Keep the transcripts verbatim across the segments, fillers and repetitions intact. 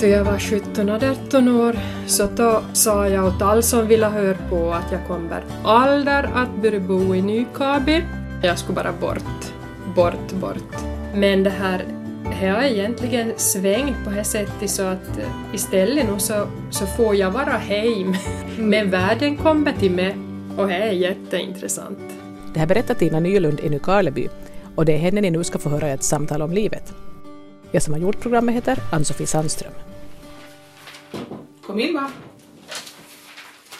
då jag var sjutton arton år så då sa jag åt all som ville höra på att jag kommer aldrig att börja bo i Nykarleby. Jag skulle bara bort, bort, bort. Men det här har egentligen svängt på det här sättet så att istället nu så, så får jag vara hem. Men världen kommer till mig och det är jätteintressant. Det här berättar Tina Nylund i Nykarleby och det är henne ni nu ska få höra i ett samtal om livet. Jag som har gjort programmet heter Ann-Sophie Sandström. Kom in, va?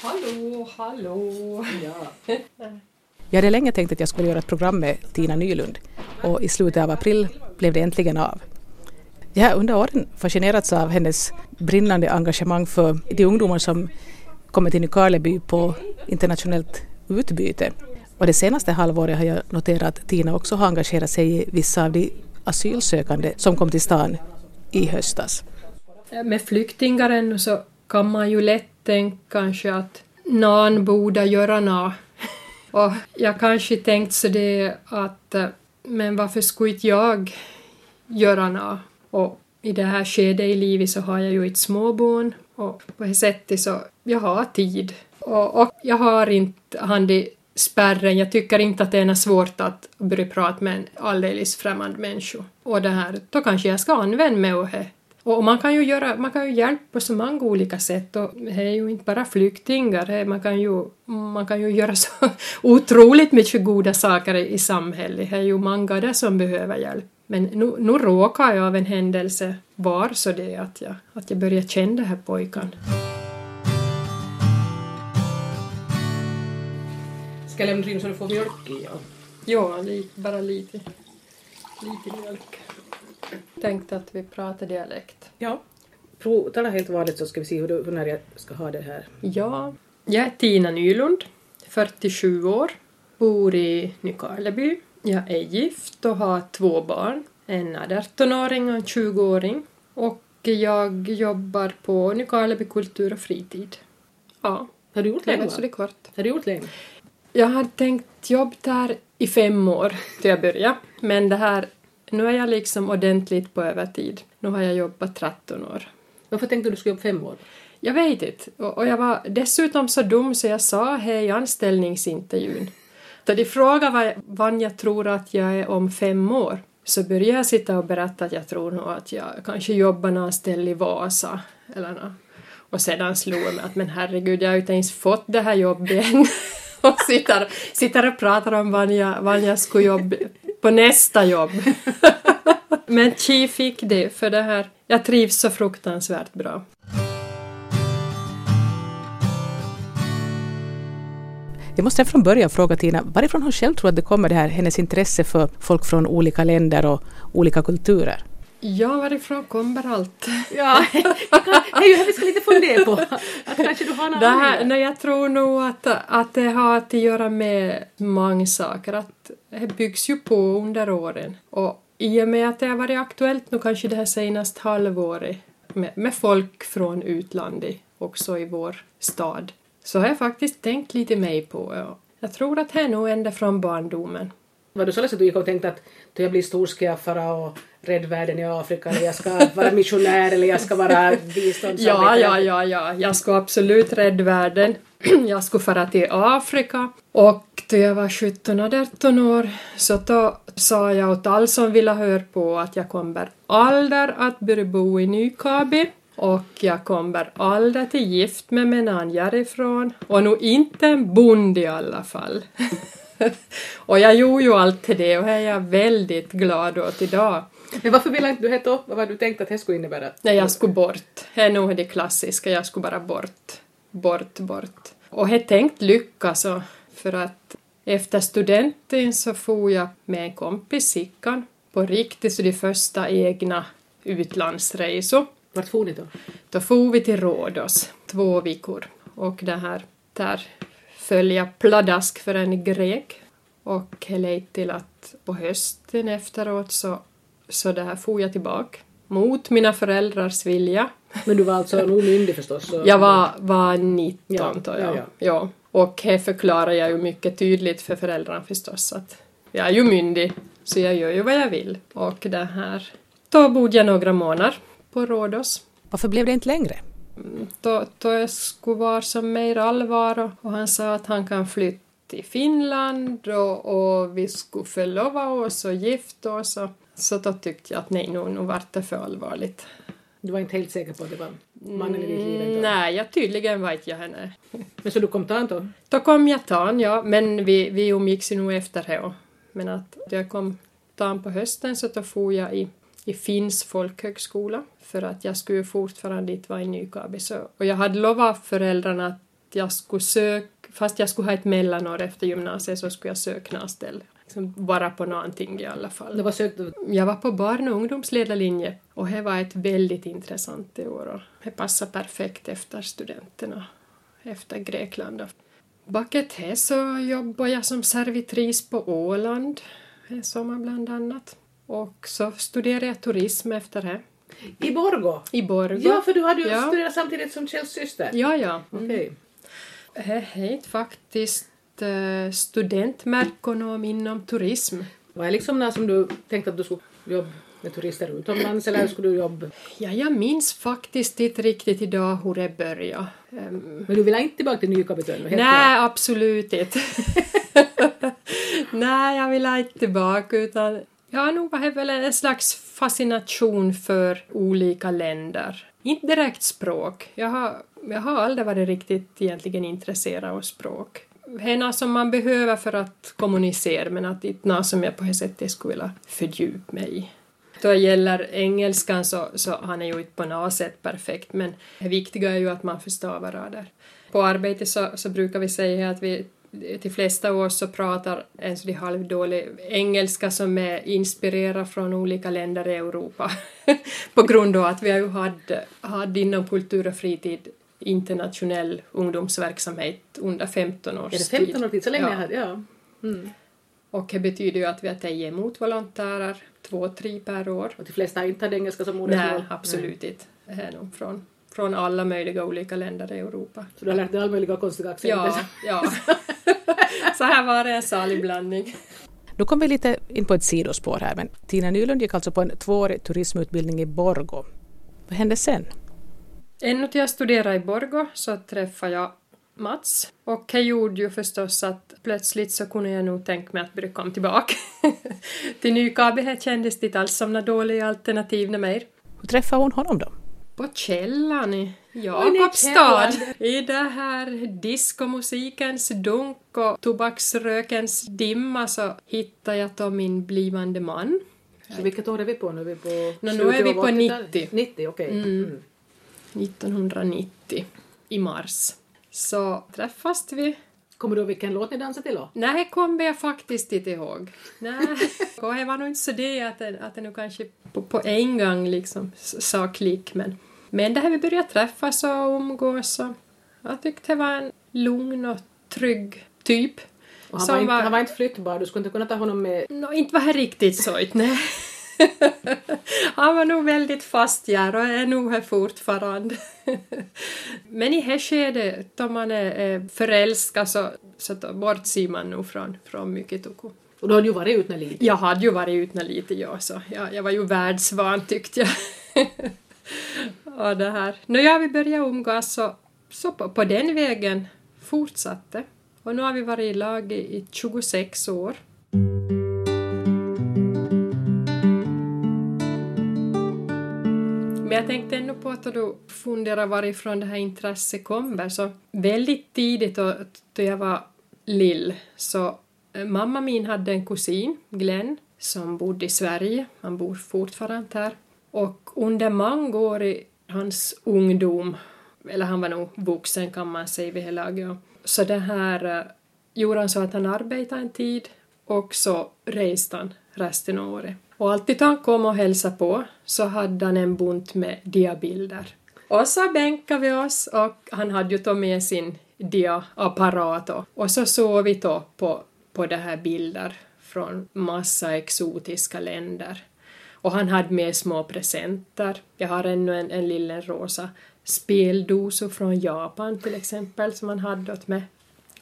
Hallå, hallå. Ja. Jag hade länge tänkt att jag skulle göra ett program med Tina Nylund. Och i slutet av april blev det äntligen av. Jag har under åren fascinerats av hennes brinnande engagemang för de ungdomar som kommer till Nykarleby på internationellt utbyte. Och det senaste halvåret har jag noterat att Tina också har engagerat sig i vissa av de asylsökande som kom till stan i höstas. Med flyktingaren så kan man ju lätt tänka kanske att någon borde göra något. Och jag kanske tänkt så det att men varför skulle inte jag göra något? Och i det här skedet i livet så har jag ju ett småbarn och på det sättet så jag har tid. Och, och jag har inte handi spärren. Jag tycker inte att det är svårt att börja prata med en alldeles främmande människa. Och det här, då kanske jag ska använda mig av det. Och man kan ju göra, man kan ju hjälpa på så många olika sätt. Och det är ju inte bara flyktingar. Man kan ju, man kan ju göra så otroligt mycket goda saker i samhället. Det är ju många där som behöver hjälp. Men nu, nu råkar jag av en händelse var så det att jag, att jag började känna den här pojkan. Ska jag lämna in så du får mjölk i? Ja, ja li- bara lite. Lite mjölk. Tänkte att vi pratar dialekt. Ja. Protala helt vanligt så ska vi se hur, du, hur när jag ska ha det här. Ja. Jag är Tina Nylund, fyrtiosju år. Bor i Nykarleby. Jag är gift och har två barn. En artonåring och en tjugoåring. Och jag jobbar på Nykarleby kultur och fritid. Ja. Har du gjort länge? Så det är kort. Har du gjort länge? Jag hade tänkt jobb där i fem år till jag började. Men det här, nu är jag liksom ordentligt på övertid. Nu har jag jobbat tretton år. Varför tänkte du skulle jobba fem år? Jag vet inte. Och, och jag var dessutom så dum så jag sa hej i anställningsintervjun. Då de frågade vad jag tror att jag är om fem år. Så började jag sitta och berätta att jag tror nog att jag kanske jobbar någonstans i Vasa eller något. Och sedan slog jag mig att men herregud jag har inte ens fått det här jobbet än. Och sitter, sitter och pratar om vad jag, vad jag ska jobba på nästa jobb. Men tji fick det för det här. Jag trivs så fruktansvärt bra. Jag måste från början fråga Tina, varifrån hon själv tror att det kommer det här, hennes intresse för folk från olika länder och olika kulturer? Ja, varifrån kommer allt? Ja, vi ska lite fundera på. Att kanske du har någon det här, nej, jag tror nog att, att det har att göra med många saker. Att det byggs ju på under åren. Och i och med att det har varit aktuellt nu kanske det här senaste halvåret med, med folk från utlandet också i vår stad. Så har jag faktiskt tänkt lite mig på. Ja. Jag tror att det är nog ända från barndomen. Var du så läst att du gick och tänkte att då jag blir storskaffare och rädd världen i Afrika eller jag ska vara missionär eller jag ska vara biståndsarbetare? Ja, ja, ja, ja. Jag ska absolut rädd världen. Jag ska fara till Afrika och då jag var sjutton arton år så då sa jag åt all som ville höra på att jag kommer aldrig att börja bo i Nykarleby. Och jag kommer aldrig till gift med min anjare ifrån och nog inte en bond i alla fall. Och jag gjorde ju allt till det och är jag väldigt glad åt idag. Men varför ville inte du heta då? Vad var du tänkt att det skulle innebära? Nej, jag skulle bort. Det är nog det klassiska. Jag skulle bara bort. Bort, bort. Och jag tänkt lyckas. För att efter studenten så får jag med en kompis Sickan på riktigt så de första egna utlandsresor. Vart får ni då? Då får vi till Rhodos. Två veckor. Och det här där följa pladask för en grek och hela till att på hösten efteråt så, så det här får jag tillbaka mot mina föräldrars vilja. Men du var alltså en omyndig förstås? Så. Jag var, var nitton ja, då, ja. Ja, ja. Ja. Och här förklarar jag ju mycket tydligt för föräldrarna förstås att jag är ju myndig så jag gör ju vad jag vill. Och det här, då bodde jag några månader på Rhodos. Varför blev det inte längre? Då, då jag skulle vara som mer Alvaro och han sa att han kan flytta till Finland och, och vi skulle förlova oss och gifta oss. Och, så då tyckte jag att nej, nu, nu var det för allvarligt. Du var inte helt säker på att det var mannen i ditt liv ändå? Nej, jag tydligen var inte jag henne. Men så du kom till han då? Då kom jag till han, ja. Men vi, vi umgicks ju nog efter det. Men att jag kom till han på hösten så då får jag i, i Finns folkhögskola. För att jag skulle fortfarande dit vara i Nykarleby. Och jag hade lovat föräldrarna att jag skulle söka. Fast jag skulle ha ett mellanår efter gymnasiet så skulle jag söka något ställe. Liksom bara på någonting i alla fall. Det var sökt. Jag var på barn- och ungdomsledarlinje. Och det var ett väldigt intressant år. Det passade perfekt efter studenterna. Efter Grekland. Baket här så jobbade jag som servitris på Åland. En sommar bland annat. Och så studerade jag turism efter det. I Borgå? I Borgå. Ja, för du hade ju ja. studerat samtidigt som Kjells syster. Ja, ja. Mm. Okej. Okay. Det är faktiskt studentmärkonom inom turism. Var det liksom när som du tänkte att du skulle jobba med turister utomlands eller skulle du jobba? Ja, jag minns faktiskt inte riktigt idag hur det började. Um... Men du ville inte tillbaka till Nykarleby? Nej, klar. Absolut inte. Nej, jag ville inte tillbaka utan... Ja, nog var det väl en slags fascination för olika länder. Inte direkt språk. Jag har, jag har aldrig varit riktigt egentligen intresserad av språk. Det är något som man behöver för att kommunicera men att inte något som jag på det sättet skulle vilja fördjupa mig i. Då det gäller engelskan så, så han är ju inte på något sätt perfekt men det viktiga är ju att man förstår varandra. På arbetet så, så brukar vi säga att vi till flesta år så pratar en så halvdålig engelska som är inspirerad från olika länder i Europa. På grund av att vi har ju hade, hade inom kultur och fritid internationell ungdomsverksamhet under femton års tid. Är det femton års tid? Så länge ja. jag hade, ja. Mm. Och det betyder ju att vi har tagit emot volontärer, två, tre per år. Och de flesta har inte hade engelska som modersmål? Nej, absolut Nej. inte. Det är nog från. Från alla möjliga olika länder i Europa. Så du har lärt dig alla möjliga konstiga accenter? Ja, ja. Så här var det en salig blandning. Nu kom vi lite in på ett sidospår här. Men Tina Nylund gick alltså på en tvåårig turismutbildning i Borgå. Vad hände sen? Ännu till jag studerade i Borgå så träffade jag Mats. Och jag gjorde ju förstås att plötsligt så kunde jag nog tänka mig att börja komma tillbaka. Till Nykarleby kändes det inte alls som några dåliga alternativ med mig. Hur träffade hon honom då? På källan i Jakobstad. I det här diskomusikens dunk och tobaksrökens dimma så hittade jag då min blivande man. Så vilket år är vi på nu? Är vi på no, nu är vi på nittio. nittio, okej. Okay. Mm. Mm. nittonhundranittio i mars. Så träffas vi. Kommer du ihåg vilken låt ni dansade till då? Nej, kommer jag faktiskt inte ihåg. Nej, det var nog inte så det att det, att det nu kanske på, på en gång liksom sa klick. Men, men det här vi började träffas och umgås. Och jag tyckte det var en lugn och trygg typ. Och han, var inte, var, han var inte flyttbar, du skulle inte kunna ta honom med? No, inte var riktigt såjt, nej. Han var nog väldigt fastgär och är nog här fortfarande. Men i här skedet, om man är förälskad så, så bortser man nog från, från mycket toko. Och du hade ju varit utna lite. Jag hade ju varit utna lite, ja. Så jag, jag var ju världsvan tyckte jag. Och det här. Nu har vi börjat umgås så, så på, på den vägen fortsatte. Och nu har vi varit i lag i, i tjugosex år. Jag tänkte ändå på att du funderar varifrån det här intresset kommer. Så väldigt tidigt då, då jag var lill så mamma min hade en kusin, Glenn, som bodde i Sverige. Han bor fortfarande här. Och under många år i hans ungdom, eller han var nog vuxen kan man säga vid hela laget. Så det här gjorde han så att han arbetade en tid och så reste han resten av året. Och alltid han kom och hälsade på så hade han en bunt med diabilder. Och så bänkade vi oss och han hade ju tagit med sin diaapparat. Och så såg vi då på, på det här bilder från massa exotiska länder. Och han hade med små presenter. Jag har ännu en, en liten rosa speldosa från Japan till exempel som han hade åt med.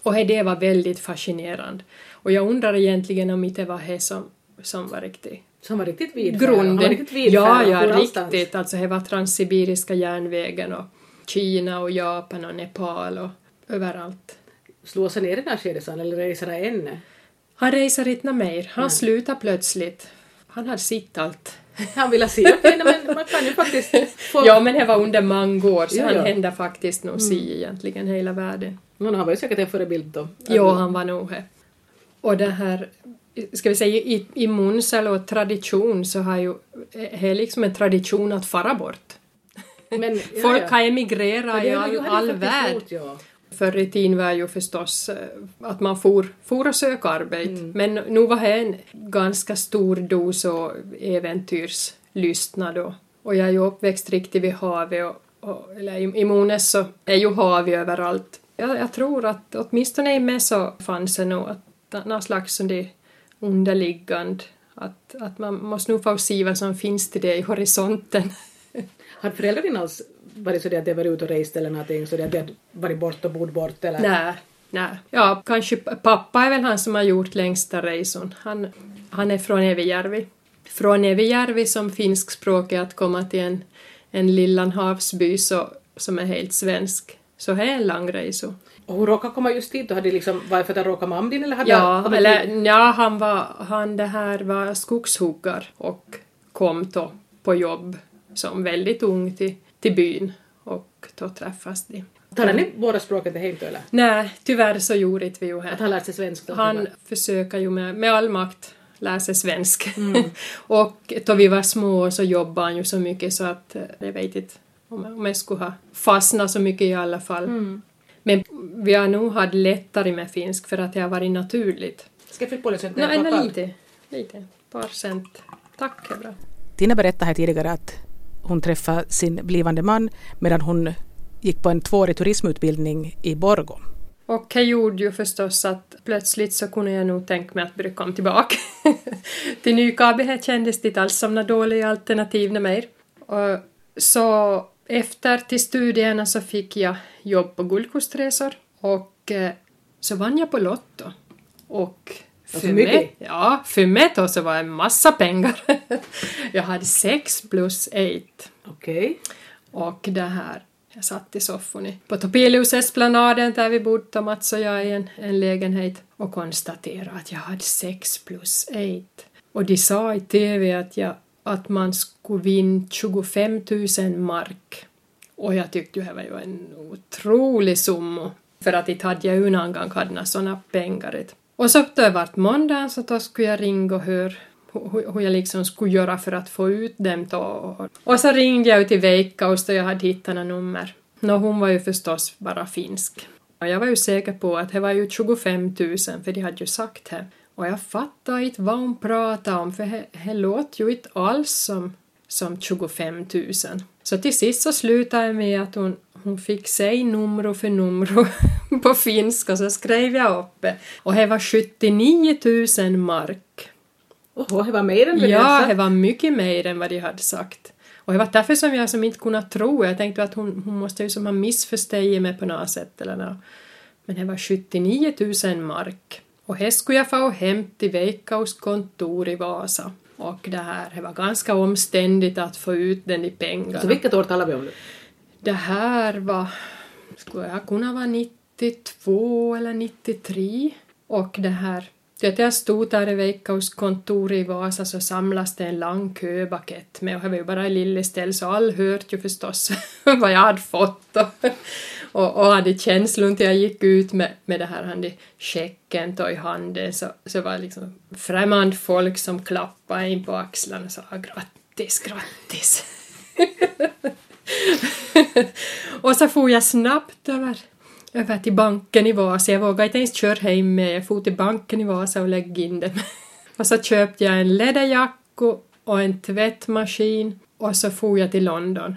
Och det var väldigt fascinerande. Och jag undrar egentligen om det var det som, som var riktigt Så han var riktigt vidfärd. Han var riktigt vidfärd. Ja, ja, riktigt. Allstans. Alltså det var Transsibiriska järnvägen och Kina och Japan och Nepal och överallt. Slår sig ner i den här kedjan eller reser han ännu? Han reser inte mer. Han Nej. slutar plötsligt. Han har sitt allt. Han ville se. Okej, men man kan ju faktiskt få... Ja, men det var under många år så ja, han ja. hände faktiskt nog mm. si egentligen hela världen. Men han var ju säkert en förebild då. Ja, han var nog här. Och det här... Ska vi säga, i, i Munsala och tradition så har ju är liksom en tradition att fara bort. Men, ja, folk har emigrerat ja, i all, all värld. Fort, ja. Förr i tiden var ju förstås att man for, for och söka arbete. Mm. Men nu var det en ganska stor dos och äventyrslystnad då. Och jag är ju uppväxt riktigt vid havet. Och, och, eller i, i Munes så är ju havet överallt. Jag, jag tror att åtminstone i med så fanns det nog att, någon slags som det underliggande. Att, att man måste nog få se vad som finns till det i horisonten. Har föräldrarna alls varit så det att de var ute och rest eller någonting? Så det att de varit bort och bord bort? Eller? Nej, nej. Ja, kanske pappa är väl han som har gjort längsta resan. Han, han är från Evijärvi. Från Evijärvi som finskspråkig att komma till en, en lillan havsby så, som är helt svensk. Så här är en lång resa. Och hon råkade komma just dit, då hade liksom, var det för att han råkade mamma din? Eller hade ja, eller, ja, han var, han det här var skogshuggare och kom då på jobb som väldigt ung till, till byn och då träffas de. Talar ni båda språket hem då eller? Nej, tyvärr så gjorde vi ju här. Att han lärde sig svensk då? Han försöker ju med, med all makt lära sig svensk. Mm. Och då vi var små så jobbade han ju så mycket så att jag vet inte om jag, om jag skulle ha fastnat så mycket i alla fall. Mm. Men vi har nog haft lättare med finsk för att det har varit naturligt. Ska jag fylla på lite? No, nej, lite. Lite. Par cent. Tack, det är bra. Tina berättade här tidigare att hon träffade sin blivande man medan hon gick på en tvåårig turismutbildning i Borgå. Och jag gjorde ju förstås att plötsligt så kunde jag nog tänka mig att börja komma tillbaka. Till Nykarleby här kändes det alls som några dåliga alternativ med mig. Och så... Efter till studierna så fick jag jobb på guldkustresor och eh, så vann jag på lotto. Och för, alltså mig, ja, för mig då så var det en massa pengar. Jag hade sex plus eight. Okej. Okay. Och det här, jag satt i soffan på Topelius Esplanaden där vi bodde, Mats och jag i en, en lägenhet. Och konstaterade att jag hade sex plus eight. Och de sa i tv att jag... att man skulle vinna tjugofem tusen mark. Och jag tyckte det var ju en otrolig summa. För att inte hade jag ju någon gång hade några sådana pengar. Och så då vart måndagen så då skulle jag ringa och höra hur jag liksom skulle göra för att få ut dem då. Och så ringde jag till Veika och så jag hade hittat några nummer. Nå, hon var ju förstås bara finsk. Och jag var ju säker på att det var ju tjugofem tusen för de hade ju sagt det. Och jag fattar inte vad hon pratar om för det, det låter ju inte alls som, som tjugofem tusen. Så till sist så slutade jag med att hon, hon fick säga nummer för nummer på finska så skrev jag upp. Och det var sjuttionio tusen mark. Åh, det var mer än vad de hade sagt. Ja, det var mycket mer än vad de hade sagt. Och det var därför som jag som inte kunde tro. Jag tänkte att hon, hon måste ju som ha missförstått mig på något sätt. Eller något. Men det var sjuttionio tusen mark. Och här skulle jag få hem till Veikaus kontor i Vasa. Och det här det var ganska omständigt att få ut den i pengarna. Så vilket år talar vi om det? Det här var, skulle jag kunna vara nittiotvå eller nittiotre. Och det här, det jag stod där i Veikaus kontor i Vasa så samlas det en lång köbakett med. Och det var ju bara en lille ställ så all hört ju förstås vad jag hade fått. Och, och hade känslan till jag gick ut med, med det här hade checken då i handen så, så var det liksom främmande folk som klappade in på axlarna och sa grattis, grattis. Och så får jag snabbt över, över till banken i Vasa. Jag vågade inte ens köra hem med. Jag får till banken i Vasa och lägga in den. Och så köpte jag en läderjacka och en tvättmaskin och så får jag till London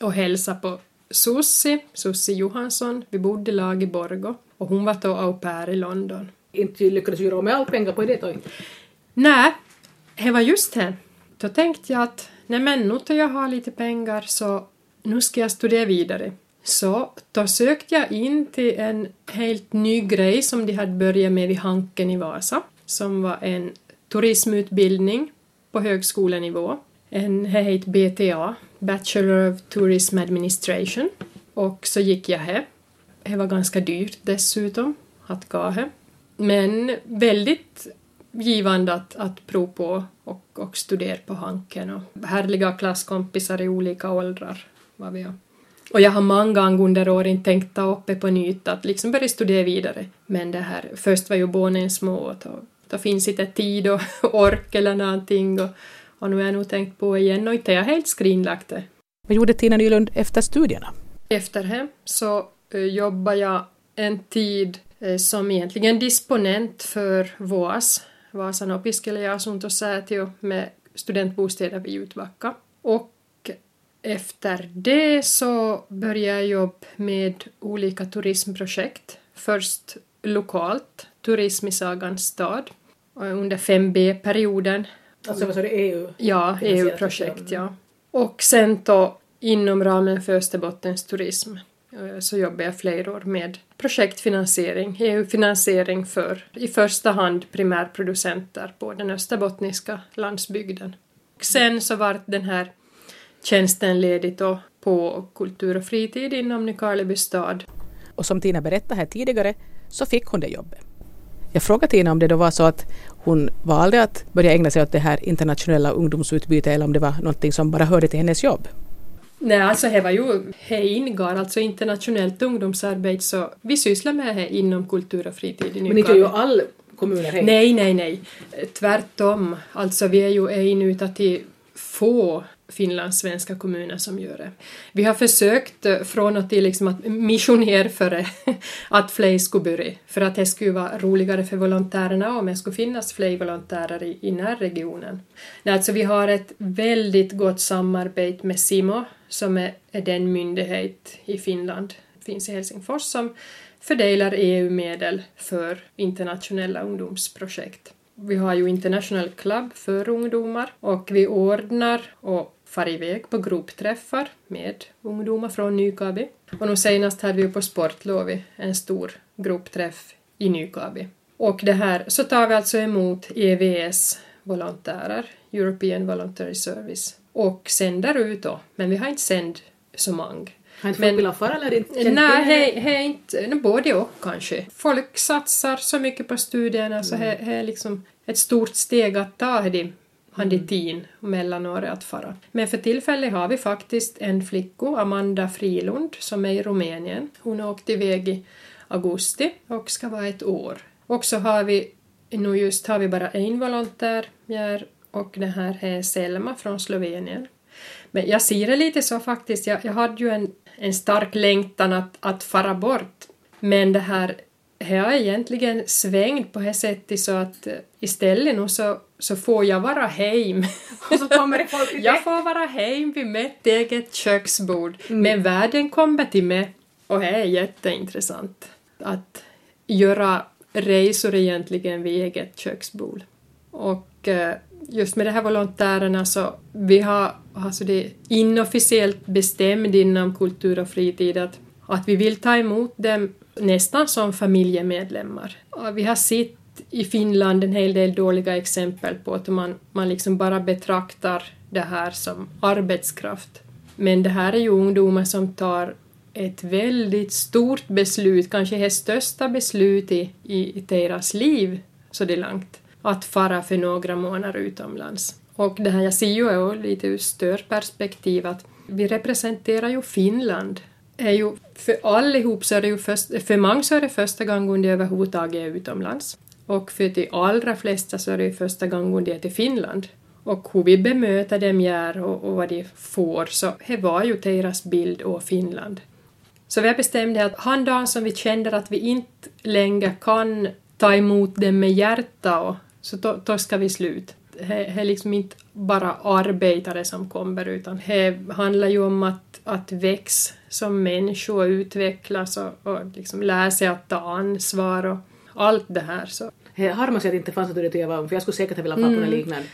och hälsa på Sussi, Sussi Johansson, vi bodde i lag i Borgå och hon var då au pair i London. Inte lyckades göra med all pengar på det då? Nej, det var just det. Då tänkte jag att nej men nu då jag har lite pengar så nu ska jag studera vidare. Så då sökte jag in till en helt ny grej som de hade börjat med vid Hanken i Vasa som var en turismutbildning på högskolenivå. En heter B T A, Bachelor of Tourism Administration. Och så gick jag här. Det var ganska dyrt dessutom att gå här. Men väldigt givande att, att prova på och, och studera på Hanken. Och härliga klasskompisar i olika åldrar var vi. Och jag har många gånger under åren tänkt ta uppe på nytt att liksom börja studera vidare. Men det här, först var ju barnen små och då, då finns inte tid och ork eller någonting. Och, och nu har jag nog tänkt på igen och inte jag helt skrinlagt det. Vad gjorde Tina Nylund efter studierna? Efter hem så jobbar jag en tid som egentligen disponent för Vasa. Vasan och Piskele asunt och säätiö med studentbostäder vid Utbacka. Och efter det så började jag jobba med olika turismprojekt. Först lokalt, turism i Sagans stad, under fem B-perioden. Alltså vad sa du, E U? Ja, E U-projekt, ja. Och sen då inom ramen för Österbottens turism så jobbar jag flera år med projektfinansiering, E U-finansiering för i första hand primärproducenter på den österbottniska landsbygden. Och sen så var den här tjänsten ledigt på kultur och fritid inom Nykarleby stad. Och som Tina berättade här tidigare så fick hon det jobbet. Jag frågade Tina om det då var så att hon valde att börja ägna sig åt det här internationella ungdomsutbytet eller om det var någonting som bara hörde till hennes jobb. Nej, alltså det var ju, det ingår alltså internationellt ungdomsarbete så vi sysslar med det inom kultur och fritid. Men inte ju all kommuner här. Nej, nej, nej. Tvärtom. Alltså vi är ju en utav till få finlandssvenska kommuner som gör det. Vi har försökt från och till liksom att missionera för det, att fler skulle börja. För att det skulle vara roligare för volontärerna om det skulle finnas fler volontärer i, i närregionen. Alltså vi har ett väldigt gott samarbete med C I M O som är, är den myndighet i Finland, finns i Helsingfors, som fördelar E U-medel för internationella ungdomsprojekt. Vi har ju International Club för ungdomar och vi ordnar och far iväg på gruppträffar med ungdomar från Nykarleby. Och nu senast hade vi på sportlovet en stor gruppträff i Nykarleby. Och det här så tar vi alltså emot E V S-volontärer, European Voluntary Service. Och sänder ut då, men vi har inte sänd så många. Har inte men, för eller inte? Nej, hej, hej, inte, både och kanske. Folk satsar så mycket på studierna mm. så det är liksom ett stort steg att ta det handitin mm. mellan året att fara. Men för tillfället har vi faktiskt en flicko, Amanda Frilund, som är i Rumänien. Hon har åkt iväg i augusti och ska vara ett år. Och så har vi, nu just har vi bara en volontär och det här är Selma från Slovenien. Men jag ser det lite så faktiskt. Jag, jag hade ju en, en stark längtan att, att fara bort. Men det här har egentligen svängt på det sättet så att istället nu så, så får jag vara hem. Och så kommer det folk till jag får vara hem vid mitt eget köksbord. Mm. Men världen kommer till mig. Och det är jätteintressant. Att göra resor egentligen vid eget köksbord. Och just med de här volontärerna så vi har alltså det inofficiellt bestämt inom kultur och fritid att, att vi vill ta emot dem nästan som familjemedlemmar. Och vi har sett i Finland en hel del dåliga exempel på att man, man liksom bara betraktar det här som arbetskraft. Men det här är ju ungdomar som tar ett väldigt stort beslut, kanske det största beslut i, i deras liv så det är långt. Att fara för några månader utomlands. Och det här jag ser ju lite ur större perspektiv att vi representerar ju Finland. Är ju, för allihop så är det ju först, för många så är det första gången de överhuvudtaget är utomlands. Och för de allra flesta så är det ju första gången de är till Finland. Och hur vi bemöter dem gör och, och vad de får så det var ju deras bild av Finland. Så vi bestämde att han dag som vi känner att vi inte längre kan ta emot dem med hjärta och så då, då ska vi slut. Det är liksom inte bara arbetare som kommer utan det handlar ju om att, att växa som människa och utvecklas och, och liksom lära sig att ta ansvar och allt det här. Så. He, har man sig att inte fanns att du det var om för jag skulle säkert vilja papporna mm. liknande.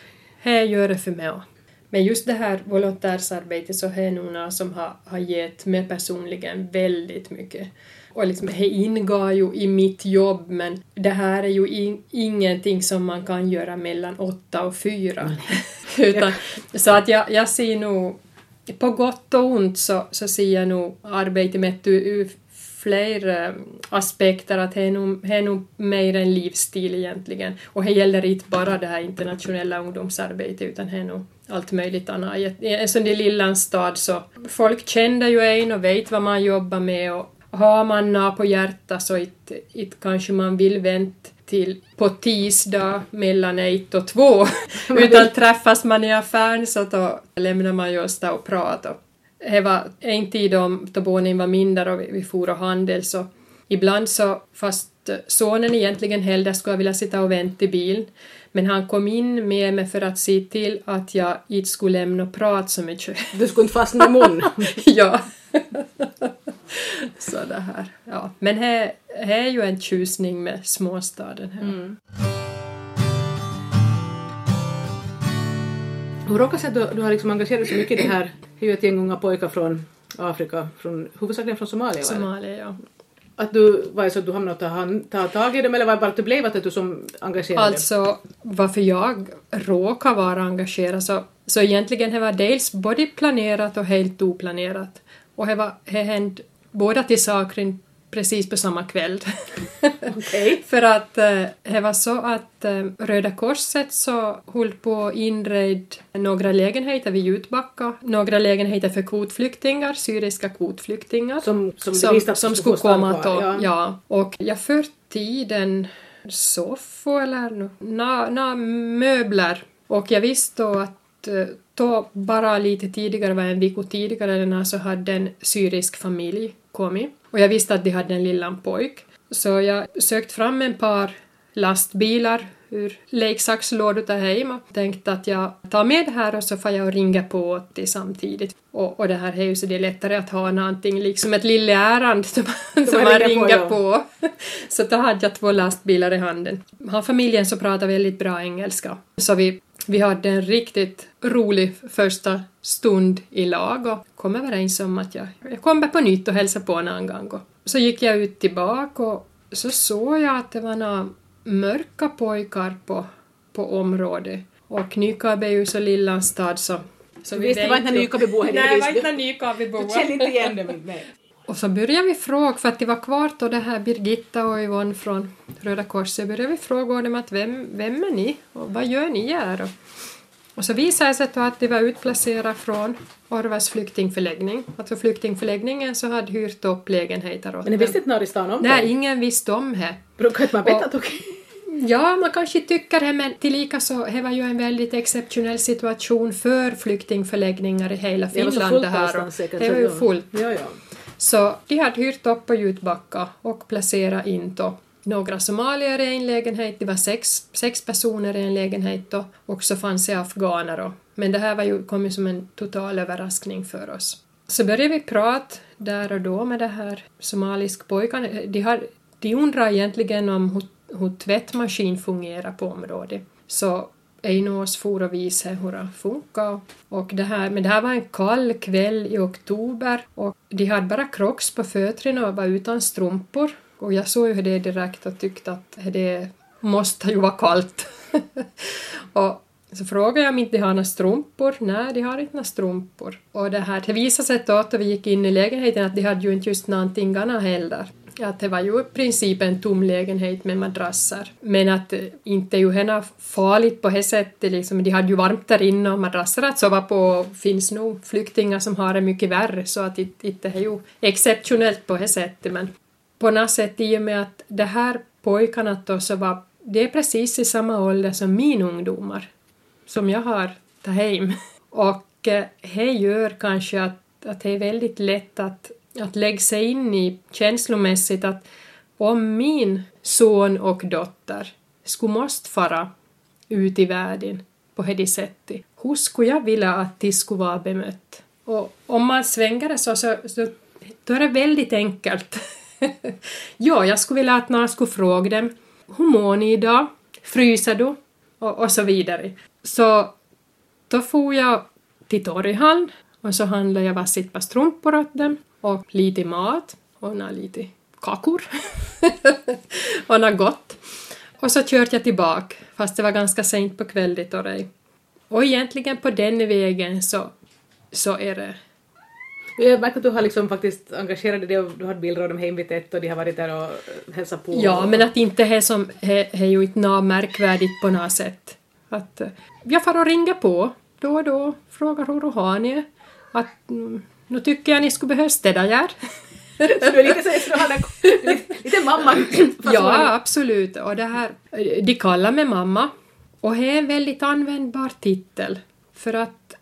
Det gör det för mig också. Men just det här volontärsarbetet så är några som har, har gett mig personligen väldigt mycket. och liksom det ingår ju i mitt jobb, men det här är ju in, ingenting som man kan göra mellan åtta och fyra. Utan, så att jag, jag ser nog på gott och ont så, så ser jag nog arbetet med ur fler aspekter, att det är nog, det är nog mer en livsstil egentligen, och det gäller inte bara det här internationella ungdomsarbetet utan det är nog allt möjligt annat. Eftersom det är lilla stad så folk känner ju en och vet vad man jobbar med, och har man nå på hjärta så it, it kanske man vill vänta till på tisdag mellan ett och två. Utan träffas man i affären så då lämnar man just där och pratar. Det var en tid då barnen var mindre och vi for och handel, så ibland så, fast sonen egentligen hellre skulle vilja sitta och vänta i bilen, men han kom in med mig för att se till att jag inte skulle lämna och prata så mycket. Du skulle inte fastna i mun. Ja. Så det här. Ja. Men här, här är ju en tjusning med småstaden här. Mm. Hur råkar sig att du, du har liksom engagerat så mycket i det här? Det är ju ett gäng unga pojkar från Afrika, från, huvudsakligen från Somalia. Somalia, ja. Att du, var det så att du hamnade att ta tag i dem, eller var det bara att du blev att du som engagerade? Alltså, varför jag råkar vara engagerad, så, så egentligen det var dels både planerat och helt oplanerat. Och det, var, det hände båda till saker precis på samma kväll. Okay. För att det var så att Röda Korset så höll på att inreda några lägenheter vid Utbacka. Några lägenheter för kvotflyktingar, syriska kvotflyktingar. Som, som, som, som, som skulle komma att... Ja. Ja. Och jag för tiden soffor eller na, na, möbler. Och jag visste då att... Då bara lite tidigare, var en vecka tidigare, så hade en syrisk familj kommit. Och jag visste att de hade en lilla pojk. Så jag sökte fram en par lastbilar ur leksakslådor där hemma. Tänkte att jag tar med det här och så får jag ringa på åt det samtidigt. Och, och det här är ju så det är lättare att ha någonting, liksom ett lille ärend som, som man ringer på. på. Så då hade jag två lastbilar i handen. Han familjen så pratar väldigt bra engelska. Så vi... Vi hade en riktigt rolig första stund i lag och kom överens om att jag, jag kommer på nytt och hälsade på en annan gång. Så gick jag ut tillbaka och så såg jag att det var några mörka pojkar på, på området. Och Nykarleby är ju så lilla stad så... så vi visste det var inte Nykarleby. Nej, det var inte Nykarleby. Du känner inte igen det med mig. Och så började vi fråga, för att det var kvar då det här Birgitta och Yvonne från Röda Korset, började vi fråga dem att vem, vem är ni och vad gör ni här? Och så visade det sig att de var utplacerade från Orvas flyktingförläggning. Alltså flyktingförläggningen så hade hyrt upp lägenheter åt. Men ni visste inte när i stan om det? Nej, ingen visste om det. Brukar man betat okej? Ja, man kanske tycker det, men tillika så det var ju en väldigt exceptionell situation för flyktingförläggningar i hela Finland. Det var så fullt säkert. Det var ju fullt. Ja, ja. Så de hade hyrt upp på Utbacka och placerat in då några somalier i en lägenhet. Det var sex, sex personer i en lägenhet då, och så fanns det afghaner då. Men det här var ju, kom ju som en total överraskning för oss. Så började vi prata där och då med det här somalisk pojkan. De, har, de undrar egentligen om hur, hur tvättmaskin fungerar på området. Så Einås for och visa hur det funkar. Och det här, men det här var en kall kväll i oktober. Och de hade bara krocks på fötterna och var utan strumpor. Och jag såg ju det direkt och tyckte att det måste ju vara kallt. Och så frågade jag om inte de har några strumpor. Nej, de har inte några strumpor. Och det här, det visade sig då att vi gick in i lägenheten att de hade ju inte just någonting annat heller. Att det var ju i princip en tom lägenhet med madrasser. Men att inte ju henne farligt på det sättet. Liksom. De hade ju varmt där inne och madrasser att sova på. Finns nog flyktingar som har det mycket värre. Så att det inte är ju exceptionellt på det sättet. Men på något sätt i och med att det här pojkarna då så var... Det är precis i samma ålder som mina ungdomar. Som jag har ta hem. Och det gör kanske att, att det är väldigt lätt att... Att lägga sig in i känslomässigt att om min son och dotter skulle måste fara ut i världen på det sättet. Hur skulle jag vilja att de skulle vara bemött? Och om man svänger det så, så, så då är det väldigt enkelt. Ja, jag skulle vilja att någon skulle fråga dem. Hur mår ni idag? Fryser du? Och, och så vidare. Så då får jag till torghandeln. Och så handlar jag bara sitt par strumpor åt dem. Och lite mat och lite kakor. Och något gott. Och så körde jag tillbaka, fast det var ganska sent på kvällen då. Och egentligen på den vägen så, så är det. Jag märker att du har liksom faktiskt engagerat dig, du har bilder av dem hembitett och de har varit där och hälsat på. Ja, och... men att inte det som är ju inte något märkvärdigt på något sätt. Att jag får och ringa på då och då, frågar hur och har ni. Att nu tycker jag ni skulle behöva städa där. Så du är lite, så du har där, lite, lite mamma. Ja, absolut. Och det här, de kallar mig mamma. Och det är en väldigt användbar titel. För att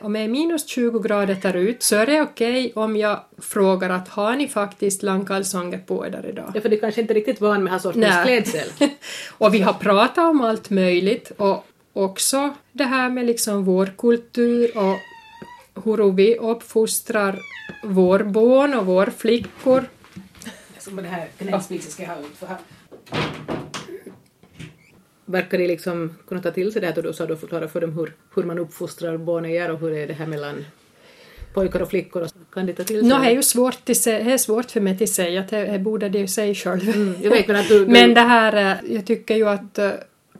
om jag är minus tjugo grader där ut så är det okej om jag frågar att har ni faktiskt langkalsonger på er där idag? Ja, för du kanske inte är riktigt van med här sortens klädsel. Och vi har pratat om allt möjligt. Och också det här med liksom vår kultur och hur vi uppfostrar vår barn och vår flickor. Som det här knäspisen ska ha ut för här. Verkar det liksom kunna ta till sig det här, då så har du förklarat för dem hur, hur man uppfostrar barnen och hur det är det här mellan pojkar och flickor. Och kan det ta till sig? No, det är ju svårt, att se, det är svårt för mig att säga, att det borde det ju säga själv. Mm, jag vet, men, att du, du... men det här, jag tycker ju att,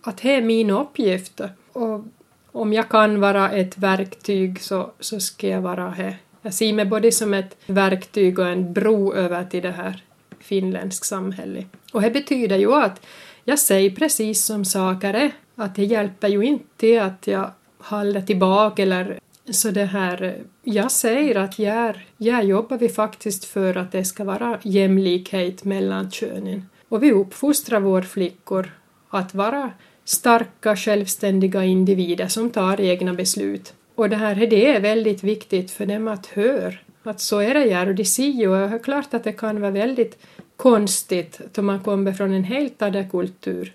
att det är min uppgift. Och om jag kan vara ett verktyg så, så ska jag vara här. Jag ser mig både som ett verktyg och en bro över till det här finländsk samhälle. Och det betyder ju att jag säger precis som saker är, att det hjälper ju inte att jag håller tillbaka eller så det här. Jag säger att jag, jag jobbar vi faktiskt för att det ska vara jämlikhet mellan könen. Och vi uppfostrar våra flickor att vara starka, självständiga individer som tar egna beslut. Och det här det är väldigt viktigt för dem att höra. Att så är det här och de ser ju. Och det är klart att det kan vara väldigt konstigt då man kommer från en helt annan kultur.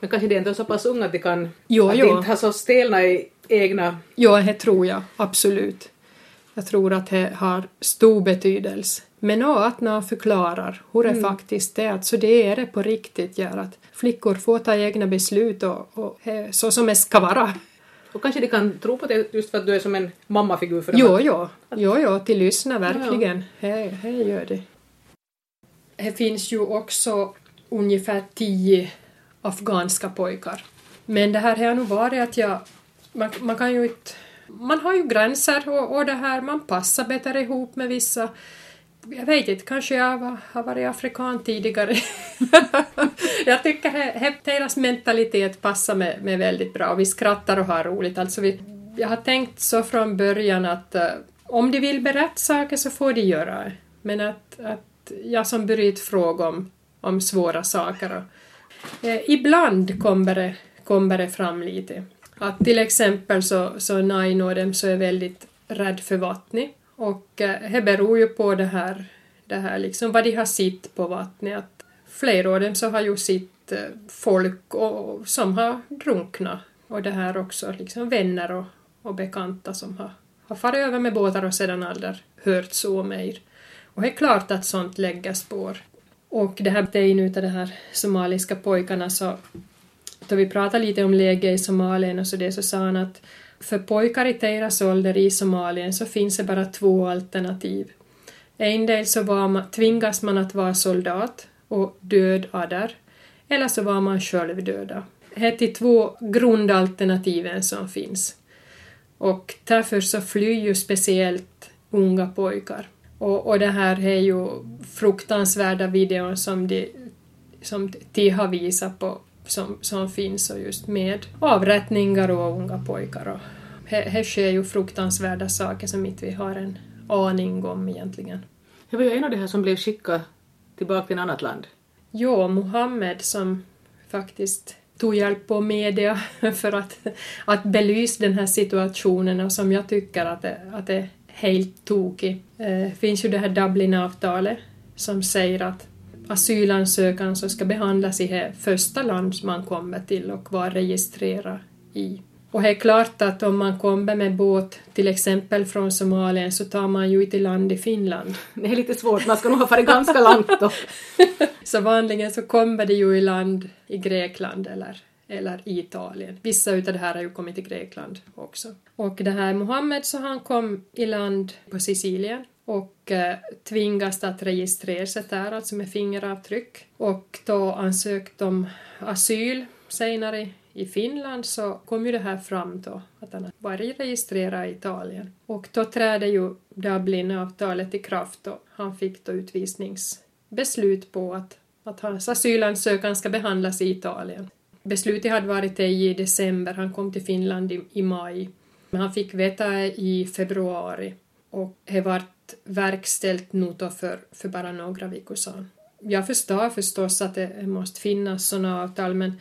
Men kanske det är ändå så pass unga att de kan jo, att jo. inte ha så stelna i egna... Jo, det tror jag. Absolut. Jag tror att det har stor betydelse. Men också att man förklarar hur det mm. faktiskt är. Att så det är det på riktigt gör att flickor får ta egna beslut och, och så som det ska vara. Och kanske de kan tro på det just för att du är som en mammafigur för dem. Jo, jo. Jo, jo. Till lyssna verkligen. Ja, ja. Här, här gör det. Det finns ju också ungefär tio afghanska pojkar. Men det här har nog varit att jag... Man, man kan ju inte... Man har ju gränser och, och det här man passar bättre ihop med vissa... Jag vet inte, kanske jag var, har varit afrikan tidigare. Jag tycker att deras mentalitet passar mig, mig väldigt bra. Vi skrattar och har roligt. Alltså vi, jag har tänkt så från början att uh, om de vill berätta saker så får de göra det. Men att, att jag som börjat fråga om, om svåra saker. Uh, ibland kommer det, kommer det fram lite. Att till exempel så, så Naino och dem så är väldigt rädd för vattnet. Och det beror ju på det här, det här liksom, vad de har sitt på vattnet. Att flera av dem så har ju sitt folk och, som har drunknat. Och det här också liksom vänner och, och bekanta som har, har farit över med båtar och sedan aldrig hört så mer. Och det är klart att sånt lägger spår. Och det här är nu av de här somaliska pojkarna så... Då vi pratade lite om läget i Somalien och så det så sa han att... För pojkar i deras ålder i Somalien så finns det bara två alternativ. En del så var man, tvingas man att vara soldat och död där, eller så var man själv döda. Det är de två grundalternativen som finns. Och därför så flyr ju speciellt unga pojkar. Och, och det här är ju fruktansvärda videor som de, som de har visat på. Som, som finns och just med avrättningar och unga pojkar. Och här, här sker ju fruktansvärda saker som inte vi har en aning om egentligen. Det var ju en av de här som blev skickad tillbaka till ett annat land. Ja, Mohammed som faktiskt tog hjälp på media för att, att belysa den här situationen och som jag tycker att det, att det är helt tokigt. Det finns ju det här Dublin-avtalet som säger att asylansökan som ska behandlas i det första land man kommer till och vara registrerad i. Och det är klart att om man kommer med båt till exempel från Somalien så tar man ju till land i Finland. Det är lite svårt, man ska nog ha farit ganska långt då. Så vanligen så kommer det ju i land i Grekland eller, eller i Italien. Vissa utav det här har ju kommit till Grekland också. Och det här Mohammed så han kom i land på Sicilien. och eh, tvingas att registrera sig där, alltså med fingeravtryck. Och då ansökte de asyl senare i Finland, så kom ju det här fram då, att han var registrerad i Italien. Och då trädde ju Dublinavtalet i kraft och han fick då utvisningsbeslut på att, att hans asylansökan ska behandlas i Italien. Beslutet hade varit i december, han kom till Finland i, i maj. Men han fick veta i februari och har varit verkställt nu då för, för bara några veckor sedan. Jag förstår förstås att det måste finnas sådana avtal, men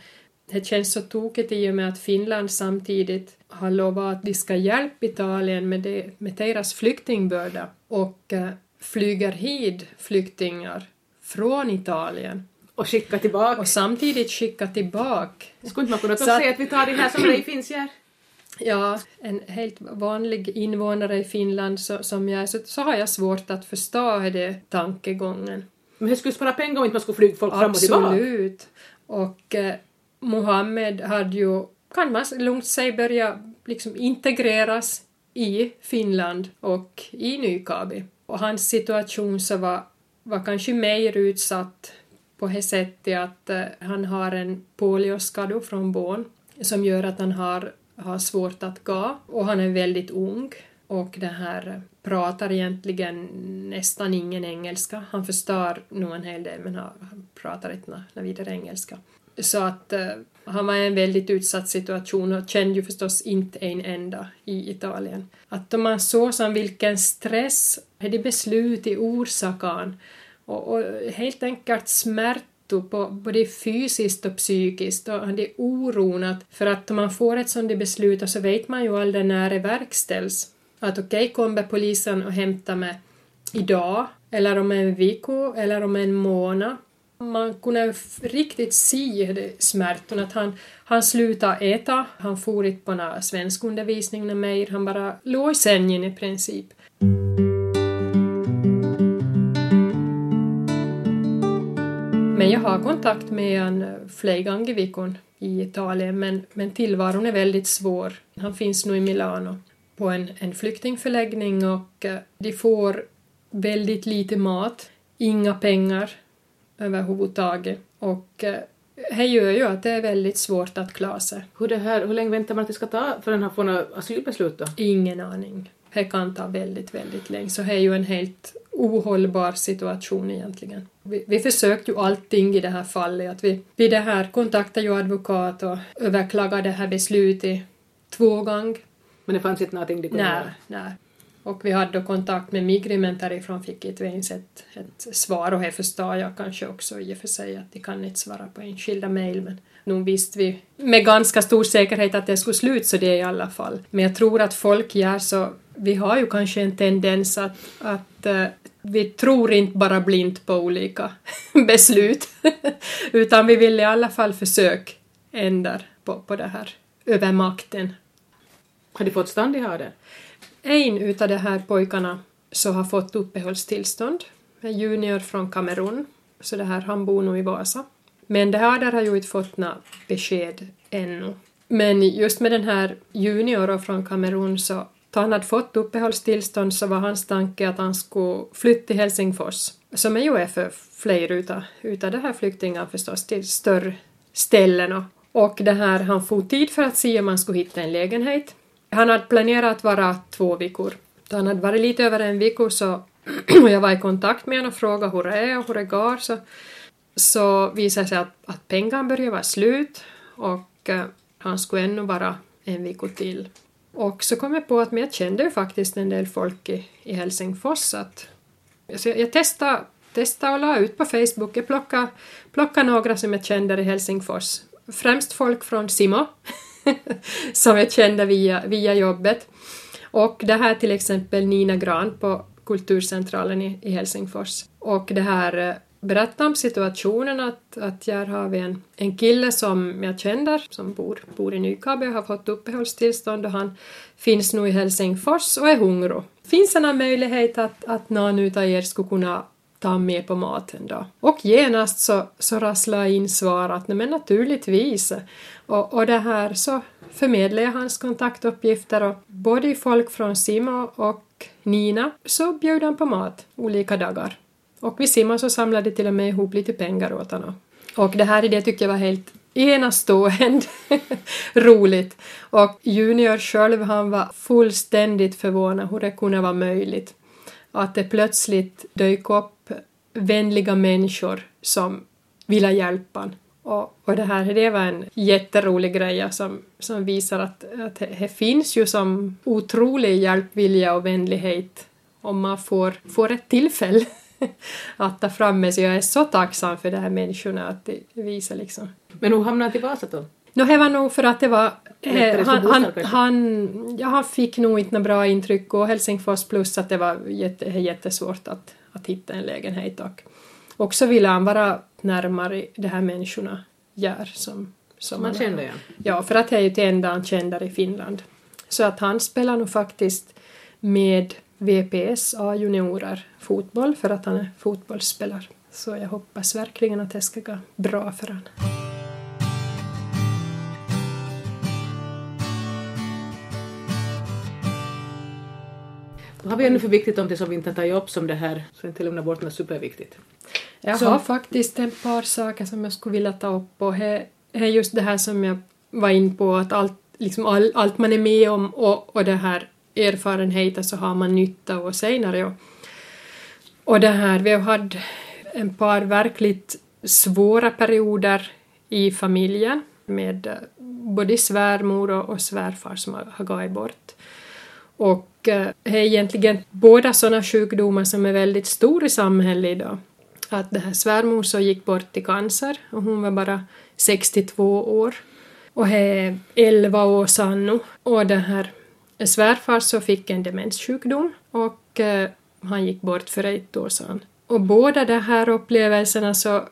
det känns så tokigt i och med att Finland samtidigt har lovat att de ska hjälpa Italien med, det, med deras flyktingbörda och eh, flyger hit flyktingar från Italien. Och skicka tillbaka. Och samtidigt skicka tillbaka. Skulle inte man kunna säga att, att vi tar det här som det finns här? Ja, en helt vanlig invånare i Finland så, som jag är, så, så har jag svårt att förstå det tankegången. Men hur skulle spara pengar om inte man skulle flyga folk fram och tillbaka? Absolut. Och eh, Mohammed hade ju, kan man lugnt säga, börja liksom integreras i Finland och i Nykarleby. Och hans situation så var, var kanske mer utsatt på det sättet att eh, han har en polioskada från barn som gör att han har, har svårt att gå. Och han är väldigt ung och det här pratar egentligen nästan ingen engelska. Han förstår nog en hel del men han, han pratar inte när vidare engelska. Så att eh, han var i en väldigt utsatt situation och kände ju förstås inte en enda i Italien. Att om man såg som vilken stress är det beslut i orsakan och, och helt enkelt smärtor på både fysiskt och psykiskt och det är oronat för att om man får ett sånt beslut och så vet man ju aldrig när det verkställs. Att okej, okay, kommer polisen och hämtar mig idag eller om en vecka eller om en månad. Man kunde riktigt se det, smärtan att han, han slutade äta. Han for inte på någon svensk undervisning med mig. Han bara låg i sängen i princip. Men jag har kontakt med honom flera gånger i veckan i Italien. Men, men tillvaron är väldigt svår. Han finns nu i Milano på en, en flyktingförläggning. Och de får väldigt lite mat. Inga pengar. Överhuvudtaget. Och eh, det gör ju att det är väldigt svårt att klara sig. Hur, det här, hur länge väntar man att det ska ta förrän han får något asylbeslut då? Ingen aning. Det kan ta väldigt, väldigt länge. Så det är ju en helt ohållbar situation egentligen. Vi, vi försökte ju allting i det här fallet. Att vi, vid det här kontaktade ju advokat och överklagade det här beslutet två gånger. Men det fanns inte någonting det kunde nej, göra? Nej. Och vi hade då kontakt med Migri, men därifrån fick inte vi ens ett, ett svar. Och här förstår jag kanske också i och för sig att de kan inte svara på enskilda mejl. Men nog visste vi med ganska stor säkerhet att det skulle sluta så det i alla fall. Men jag tror att folk gör så. Vi har ju kanske en tendens att, att uh, vi tror inte bara blint på olika beslut. Utan vi vill i alla fall försöka ändra på, på det här övermakten. Har du fått stånd i här? En utav de här pojkarna så har fått uppehållstillstånd. Junior från Cameroon. Så det här, han bor nog i Vasa. Men det här där har ju inte fått några besked ännu. Men just med den här Junior från Kamerun så då han hade fått uppehållstillstånd så var hans tanke att han skulle flytta till Helsingfors. Som är ju för fler utav, utav de här flyktingarna förstås till större ställen. Och det här han får tid för att se om han skulle hitta en lägenhet. Han hade planerat att vara två veckor. Då han hade varit lite över en vecka så jag var i kontakt med honom och frågade hur det är och hur det går. Så, så visade det sig att, att pengarna började vara slut och eh, han skulle ännu vara en vecka till. Och så kom jag på att men jag kände ju faktiskt en del folk i, i Helsingfors. Att, så jag, jag testade, testade och la ut på Facebook. Jag plockade, plockade några som jag kände i Helsingfors. Främst folk från C I M O. som jag kände via, via jobbet. Och det här till exempel Nina Gran på Kulturcentralen i, i Helsingfors. Och det här berättar om situationen att, att jag har en, en kille som jag känner som bor, bor i Nykarleby och har fått uppehållstillstånd och han finns nu i Helsingfors och är hungrig. Finns det någon möjlighet att, att någon utav er skulle kunna ta med på maten då? Och genast så, så rasslar in svaret, nej men naturligtvis. Och, och det här så, förmedlade jag hans kontaktuppgifter och både folk från C I M O och Nina så bjöd han på mat olika dagar. Och vid C I M O så samlade till och med ihop lite pengar åt honom. Och det här är det tyckte jag var helt enastående roligt. Och Junior själv, han var fullständigt förvånad hur det kunde vara möjligt. Att det plötsligt dök upp vänliga människor som ville hjälpa. Och, och det här det var en jätterolig grej som, som visar att, att det finns ju som otrolig hjälpvilja och vänlighet om man får, får ett tillfälle att ta fram med sig. Jag är så tacksam för de här människorna att det visar liksom. Men hon hamnade i Vasa då? No, det var nog för att det var... Eh, han, han, han, ja, han fick nog inte några bra intryck och Helsingfors plus att det var jätte, jättesvårt att, att hitta en lägenhet. Och, och så ville han vara närmare de här människorna gör som, som man kände. Ja. Ja, för att det är ju det enda han kände i Finland. Så att han spelar nog faktiskt med V P S A-juniorer fotboll för att han är fotbollsspelare. Så jag hoppas verkligen att det ska gå bra för honom. Då har vi ännu för viktigt om det som vi inte tar upp som det här. Så inte lämna bort något superviktigt. Jag så. har faktiskt en par saker som jag skulle vilja ta upp. Och det är just det här som jag var in på. Att allt, liksom all, allt man är med om och, och det här erfarenheten så har man nytta av senare. Och, och det här, vi har haft en par verkligt svåra perioder i familjen. Med både svärmor och, och svärfar som har, har gått bort. Och det är egentligen båda sådana sjukdomar som är väldigt stor i samhället idag. Att det här svärmor så gick bort i cancer och hon var bara sextiotvå år. Och det är elva år sedan nu. Och det här svärfar så fick en demenssjukdom och han gick bort för ett år sedan. Och båda de här upplevelserna så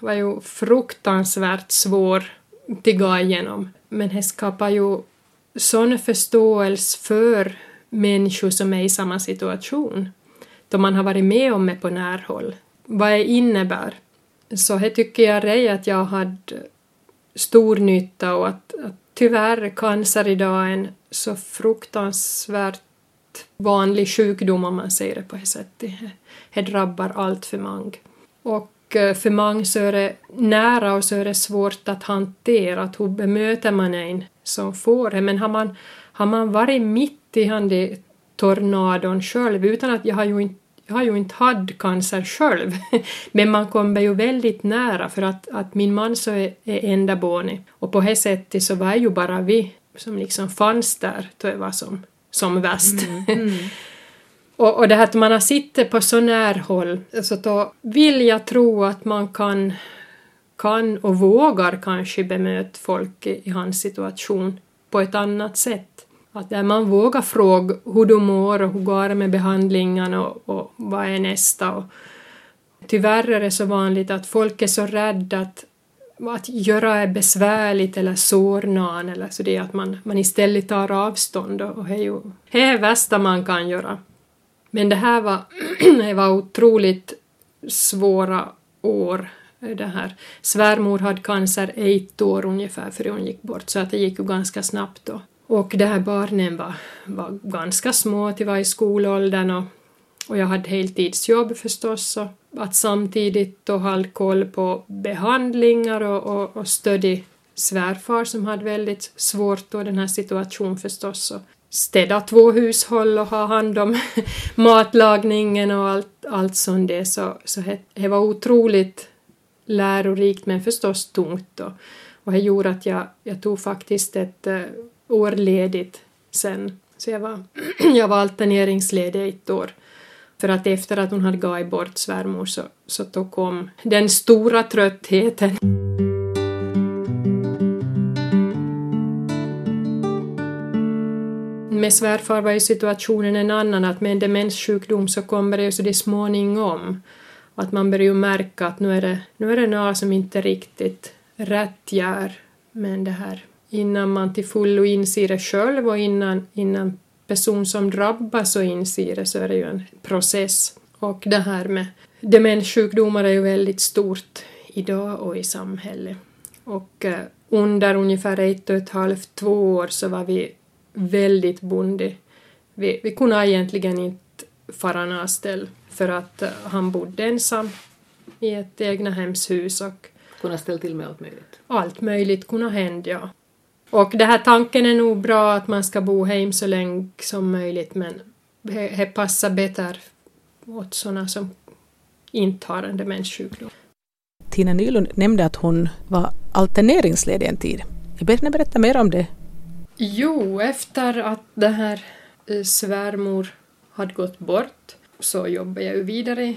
var ju fruktansvärt svår att gå igenom. Men det skapar ju sån förståelse för människor som är i samma situation. Då man har varit med om det på närhåll. Vad det innebär. Så här tycker jag det att jag hade stor nytta. Och att, att tyvärr cancer idag är en så fruktansvärt vanlig sjukdom om man säger det på det sättet. Det drabbar allt för många. Och för många så är det nära och så är det svårt att hantera. Att hur bemöter man en som får det. Men har man, har man varit mitt i hand i tornadon själv utan att jag har ju inte Jag har ju inte haft cancer själv. Men man kommer ju väldigt nära. För att, att min man så är, är enda barn. Och på det sättet så var ju bara vi. Som liksom fanns där. Då jag var som, som väst. Mm. Mm. och, och det här att man har sitter på så närhåll. Så då vill jag tro att man kan. Kan och vågar kanske bemöta folk i, i hans situation. På ett annat sätt. Att där man vågar fråga hur de mår och hur går det med behandlingen och, och vad är nästa. Och tyvärr är det så vanligt att folk är så rädda att, att göra är besvärligt eller sårnan. Eller så det att man, man istället tar avstånd och det är det värsta man kan göra. Men det här var, det var otroligt svåra år. Det här. Svärmor hade cancer ett år ungefär för hon gick bort så att det gick ju ganska snabbt då. Och de här barnen var, var ganska små, de var i skolåldern och, och jag hade heltidsjobb förstås. Och att samtidigt då hålla koll på behandlingar och, och, och stödja svärfar som hade väldigt svårt då den här situationen förstås. Och städa två hushåll och ha hand om matlagningen och allt, allt sånt det. Så, så det var otroligt lärorikt men förstås tungt då. Och det gjorde att jag, jag tog faktiskt ett... år ledigt sen. Så jag var, jag var alterneringsledig ett år. För att efter att hon hade gått bort svärmor så, så då kom den stora tröttheten. Med svärfar var ju situationen en annan. Att med en demenssjukdom så kommer det ju så det småningom. Att man börjar ju märka att nu är det, nu är det något som inte riktigt rätt gör. Men det här... Innan man till fullo inser det själv och innan, innan person som drabbas och inser det så är det ju en process. Och det här med demenssjukdomar är ju väldigt stort idag och i samhället. Och under ungefär ett och ett halvt, två år så var vi väldigt bonde. Vi, vi kunde egentligen inte fara någonstans för att han bodde ensam i ett egna hemshus och kunna ställa till med allt möjligt. Allt möjligt kunna hända, ja. Och det här tanken är nog bra att man ska bo hem så länge som möjligt, men det passar bättre åt sådana som inte har en demenssjukdom. Tina Nylund nämnde att hon var alterneringsledig en tid. Jag ber att ni berättar mer om det. Jo, efter att den här svärmor hade gått bort så jobbade jag vidare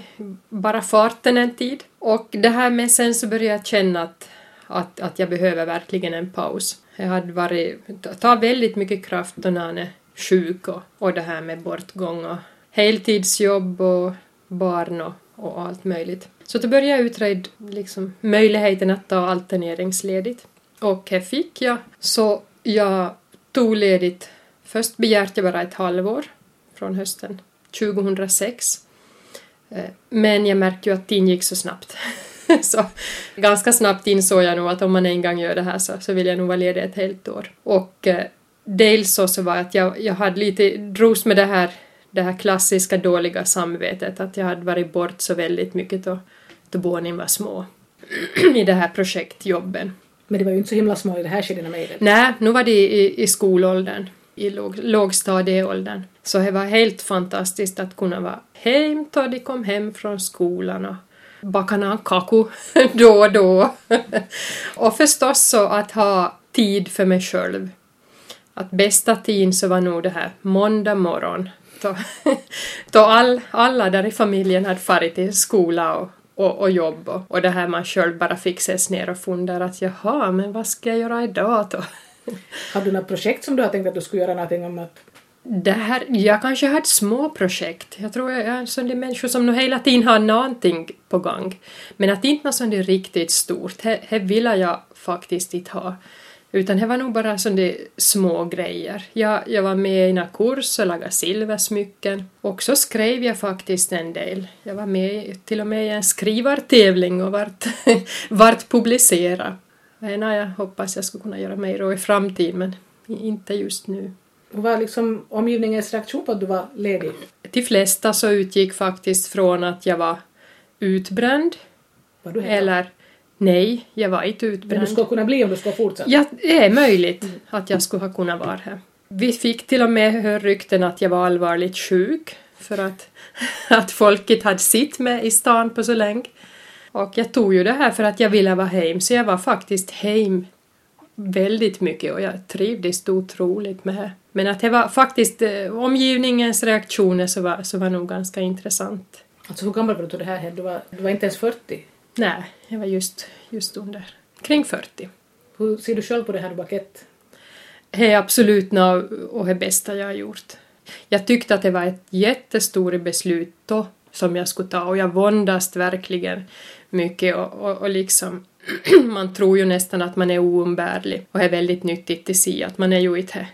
bara farten en tid. Och det här med sen så började jag känna att, att, att jag behöver verkligen en paus. Jag hade varit, tagit väldigt mycket kraft då när jag är sjuk och, och det här med bortgång och heltidsjobb och barn och, och allt möjligt. Så då började jag utreda liksom, möjligheten att ta alterneringsledigt. Och här fick jag. Så jag tog ledigt. Först begärde jag bara ett halvår från hösten tjugohundrasex. Men jag märkte ju att tiden gick så snabbt. Så ganska snabbt insåg jag nog att om man en gång gör det här så, så vill jag nog vara ledig ett helt år. Och eh, dels så, så var att jag, jag hade lite dros med det här, det här klassiska dåliga samvetet. Att jag hade varit bort så väldigt mycket då, då barnen var små i det här projektjobben. Men det var ju inte så himla små i det här kedjan med det. Nej, nu var det i, i skolåldern, i låg, lågstadieåldern. Så det var helt fantastiskt att kunna vara hem då de kom hem från skolan och bakade en kaku då och då. Och förstås så att ha tid för mig själv. Att bästa tiden så var nog det här måndag morgon. Då, då all, alla där i familjen hade farit till skola och, och, och jobb. Och, och det här man själv bara fick ses ner och fundera att jaha, men vad ska jag göra idag då? Har du några projekt som du har tänkt att du skulle göra någonting om att... Det här, jag kanske har ett små projekt. Jag tror jag är en sån där människa som nu hela tiden har någonting på gång. Men att inte något sånt är riktigt stort. Det ville jag faktiskt inte ha. Utan det var nog bara sån där små grejer. Jag, jag var med i en kurs och lagade silversmycken. Och så skrev jag faktiskt en del. Jag var med till och med i en skrivartävling och vart, vart publicerad. Jag hoppas jag skulle kunna göra mer då i framtiden, men inte just nu. Var liksom omgivningens reaktion på att du var ledig? De flesta så utgick faktiskt från att jag var utbränd. Var du eller nej, jag var inte utbränd. Men du skulle kunna bli om du skulle fortsätta? Ja, det är möjligt mm. att jag skulle ha kunnat vara här. Vi fick till och med hör rykten att jag var allvarligt sjuk. För att, att folket hade sitt med i stan på så länge. Och jag tog ju det här för att jag ville vara hem. Så jag var faktiskt hem väldigt mycket och jag trivdes otroligt med det. Men att det var faktiskt omgivningens reaktioner så var, så var nog ganska intressant. Alltså hur gammal var du det här? Du var, du var inte ens fyrtio? Nej, jag var just, just under. Kring fyrtio. Hur ser du själv på det här baket? Det är absolut något och det bästa jag har gjort. Jag tyckte att det var ett jättestort beslut då som jag skulle ta och jag våndast verkligen mycket och, och, och liksom... Man tror ju nästan att man är oumbärlig och är väldigt nyttigt att se att man är ju inte.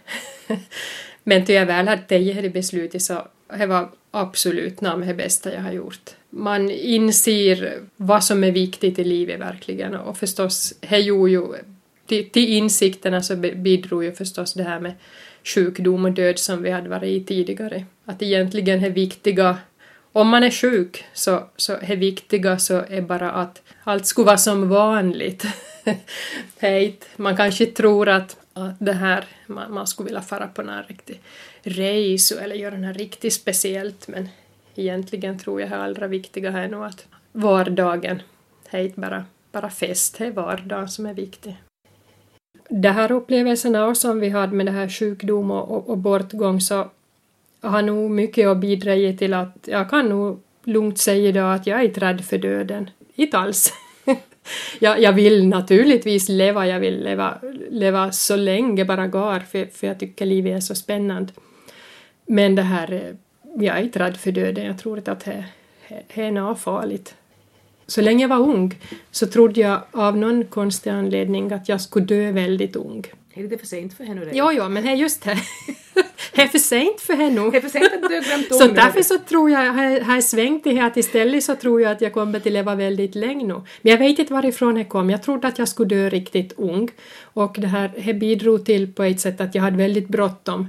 Men till jag väl hade det beslutet så det var absolut namn det bästa jag har gjort. Man inser vad som är viktigt i livet verkligen och förstås det gjorde ju till, till insikterna så bidrog ju förstås det här med sjukdom och död som vi hade varit i tidigare. Att egentligen det viktiga om man är sjuk så, så det viktiga så är bara att allt skulle vara som vanligt. Man kanske tror att, att det här, man, man skulle vilja fara på någon riktig rejs eller göra något riktigt speciellt. Men egentligen tror jag det allra viktiga här nog att vardagen, det är inte bara, bara fest, det är vardagen som är viktig. Det här upplevelserna som vi hade med det här sjukdom och, och, och bortgång så har nog mycket att bidra till att jag kan nog lugnt säga idag att jag är inte rädd för döden. Inte alls. jag, jag vill naturligtvis leva, jag vill leva, leva så länge bara går för, för jag tycker livet är så spännande. Men det här, jag är inte rädd för döden, jag tror inte att det, det är något farligt. Så länge jag var ung så trodde jag av någon konstig anledning att jag skulle dö väldigt ung. Är det för sent för henne? Jo, jo, men det är just det. Det är för sent för henne. Det är för sent att du har glömt om så nu. Därför så tror jag, har jag svängt det här, att istället så tror jag att jag kommer att leva väldigt länge nu. Men jag vet inte varifrån jag kom. Jag trodde att jag skulle dö riktigt ung. Och det här det bidrog till på ett sätt att jag hade väldigt bråttom.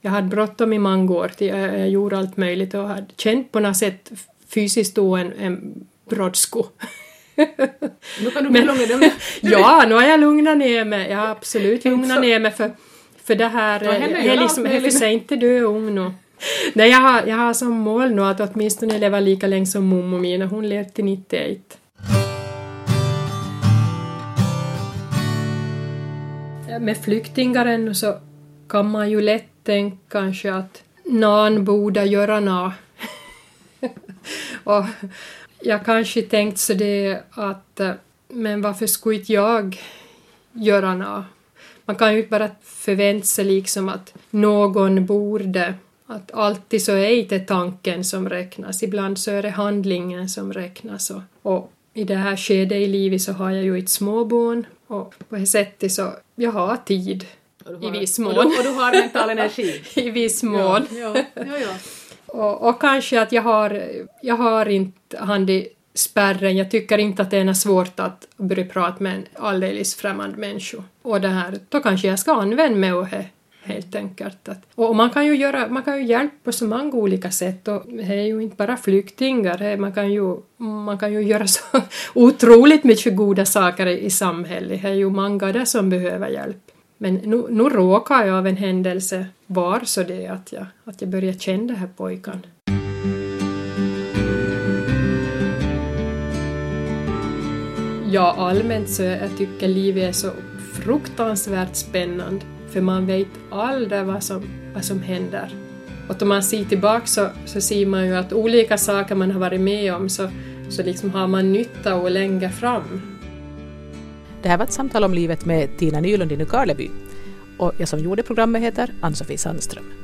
Jag hade bråttom i många år. Jag gjorde allt möjligt och hade känt på något sätt fysiskt då en, en brådsko. Nu kan du bli lugna ner. Ja, nu är jag lugna ner mig. Jag har absolut lugna ner mig för, för det här. Ja, jag liksom, för sig inte dö ung nu. Nej, jag har, jag har som mål nu att åtminstone leva lika länge som mommo min. Hon levde till nittioåtta. Med flyktingar så kan man ju lätt tänka kanske att någon borde göra nå. Och jag kanske tänkt så det att men varför skulle inte jag göra nå? Man kan ju inte bara förvänta sig liksom att någon borde. Att alltid så är inte tanken som räknas. Ibland så är det handlingen som räknas. Och, och i det här skedet i livet så har jag ju ett småbarn. Och på det sättet så jag har tid. Har, I viss mån. Och, och du har mental energi. I viss mån. Ja, ja, ja, ja. Och, och kanske att jag har, jag har inte hand i spärren. Jag tycker inte att det är svårt att börja prata med en alldeles främmande människa. Och det här, då kanske jag ska använda mig av det, helt enkelt. Och man kan ju göra, man kan ju hjälpa på så många olika sätt. Och det är ju inte bara flyktingar. Man kan ju, man kan ju göra så otroligt mycket goda saker i samhället. Det är ju många där som behöver hjälp. Men nu, nu råkar jag av en händelse var så det att jag, att jag började känna den här pojkan. Ja, allmänt så jag tycker livet är så fruktansvärt spännande. För man vet aldrig vad som, vad som händer. Och om man ser tillbaka så, så ser man ju att olika saker man har varit med om så, så liksom har man nytta och längre fram. Det här var ett samtal om livet med Tina Nylund i Nykarleby. Och jag som gjorde programmet heter Ann-Sophie Sandström.